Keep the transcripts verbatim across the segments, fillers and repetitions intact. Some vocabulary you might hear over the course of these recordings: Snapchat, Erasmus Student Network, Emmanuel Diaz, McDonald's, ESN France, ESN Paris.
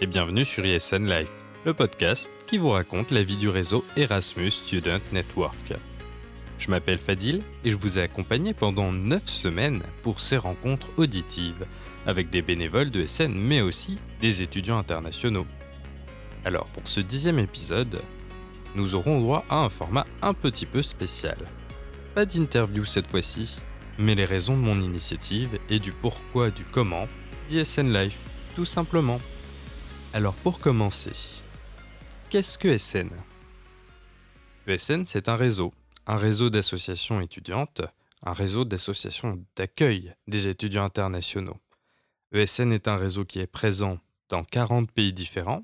et bienvenue sur E S N Live, le podcast qui vous raconte la vie du réseau Erasmus Student Network. Je m'appelle Fadil et je vous ai accompagné pendant neuf semaines pour ces rencontres auditives avec des bénévoles de E S N mais aussi des étudiants internationaux. Alors pour ce dixième épisode, nous aurons droit à un format un petit peu spécial. Pas d'interview cette fois-ci, mais les raisons de mon initiative et du pourquoi du comment d'E S N Life, tout simplement. Alors pour commencer, qu'est-ce que E S N ? E S N, c'est un réseau. Un réseau d'associations étudiantes, un réseau d'associations d'accueil des étudiants internationaux. E S N est un réseau qui est présent dans quarante pays différents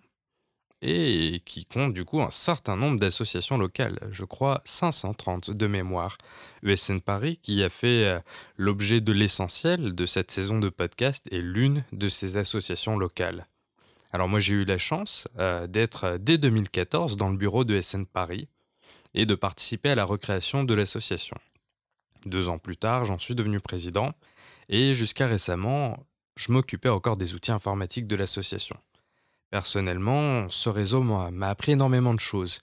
et qui compte du coup un certain nombre d'associations locales, je crois cinq cent trente de mémoire. E S N Paris, qui a fait l'objet de l'essentiel de cette saison de podcast, est l'une de ces associations locales. Alors moi j'ai eu la chance euh, d'être dès deux mille quatorze dans le bureau de E S N Paris et de participer à la recréation de l'association. Deux ans plus tard, j'en suis devenu président, et jusqu'à récemment, je m'occupais encore des outils informatiques de l'association. Personnellement, ce réseau m'a, m'a appris énormément de choses.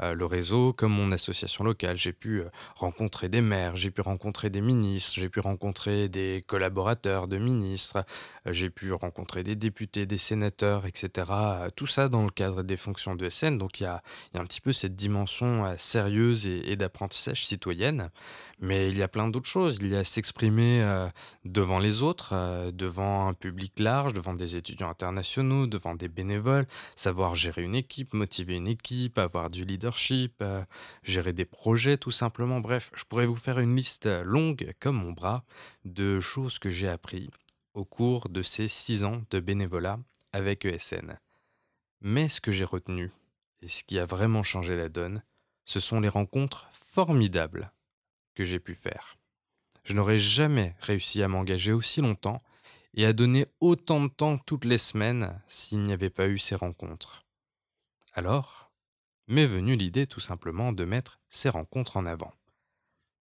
Euh, le réseau, comme mon association locale, j'ai pu rencontrer des maires, j'ai pu rencontrer des ministres, j'ai pu rencontrer des collaborateurs de ministres, j'ai pu rencontrer des députés, des sénateurs, et cetera. Tout ça dans le cadre des fonctions de E S N, donc il y a, y a un petit peu cette dimension sérieuse et, et d'apprentissage citoyenne. Mais il y a plein d'autres choses, il y a s'exprimer euh, devant les autres, euh, devant un public large, devant des étudiants internationaux, devant des bénévoles, savoir gérer une équipe, motiver une équipe, avoir du leadership, leadership, euh, gérer des projets tout simplement. Bref, je pourrais vous faire une liste longue comme mon bras de choses que j'ai appris au cours de ces six ans de bénévolat avec E S N. Mais ce que j'ai retenu et ce qui a vraiment changé la donne, ce sont les rencontres formidables que j'ai pu faire. Je n'aurais jamais réussi à m'engager aussi longtemps et à donner autant de temps toutes les semaines s'il n'y avait pas eu ces rencontres. Alors m'est venue l'idée tout simplement de mettre ces rencontres en avant.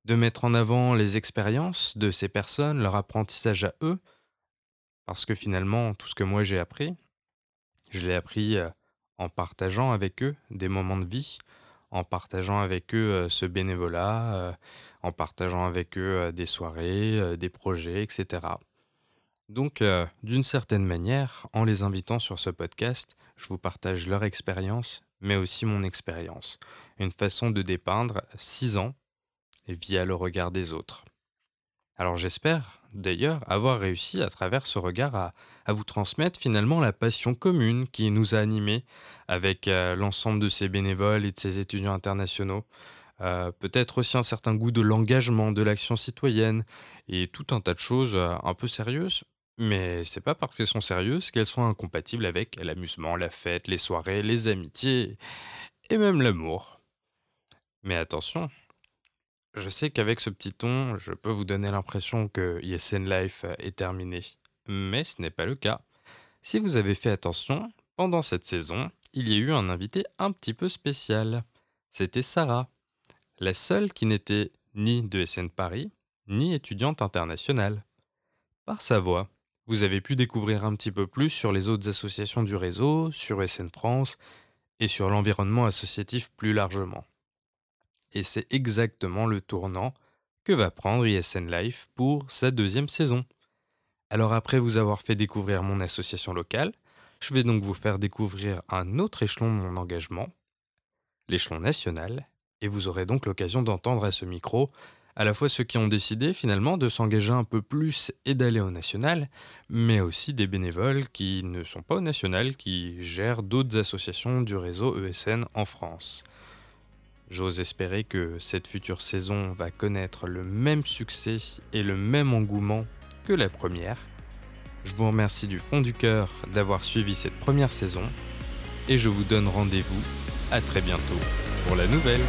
De mettre en avant les expériences de ces personnes, leur apprentissage à eux, parce que finalement, tout ce que moi j'ai appris, je l'ai appris en partageant avec eux des moments de vie, en partageant avec eux ce bénévolat, en partageant avec eux des soirées, des projets, et cetera. Donc, d'une certaine manière, en les invitant sur ce podcast, je vous partage leur expérience, mais aussi mon expérience, une façon de dépeindre six ans et via le regard des autres. Alors j'espère d'ailleurs avoir réussi à travers ce regard à, à vous transmettre finalement la passion commune qui nous a animés avec euh, l'ensemble de ces bénévoles et de ces étudiants internationaux, euh, peut-être aussi un certain goût de l'engagement, de l'action citoyenne et tout un tas de choses euh, un peu sérieuses. Mais c'est pas parce qu'elles sont sérieuses qu'elles sont incompatibles avec l'amusement, la fête, les soirées, les amitiés et même l'amour. Mais attention, je sais qu'avec ce petit ton, je peux vous donner l'impression que E S N Life est terminé. Mais ce n'est pas le cas. Si vous avez fait attention, pendant cette saison, il y a eu un invité un petit peu spécial. C'était Sarah, la seule qui n'était ni de E S N Paris, ni étudiante internationale. Par sa voix, vous avez pu découvrir un petit peu plus sur les autres associations du réseau, sur E S N France et sur l'environnement associatif plus largement. Et c'est exactement le tournant que va prendre E S N Life pour sa deuxième saison. Alors après vous avoir fait découvrir mon association locale, je vais donc vous faire découvrir un autre échelon de mon engagement, l'échelon national, et vous aurez donc l'occasion d'entendre à ce micro à la fois ceux qui ont décidé finalement de s'engager un peu plus et d'aller au national, mais aussi des bénévoles qui ne sont pas au national, qui gèrent d'autres associations du réseau E S N en France. J'ose espérer que cette future saison va connaître le même succès et le même engouement que la première. Je vous remercie du fond du cœur d'avoir suivi cette première saison et je vous donne rendez-vous à très bientôt pour la nouvelle.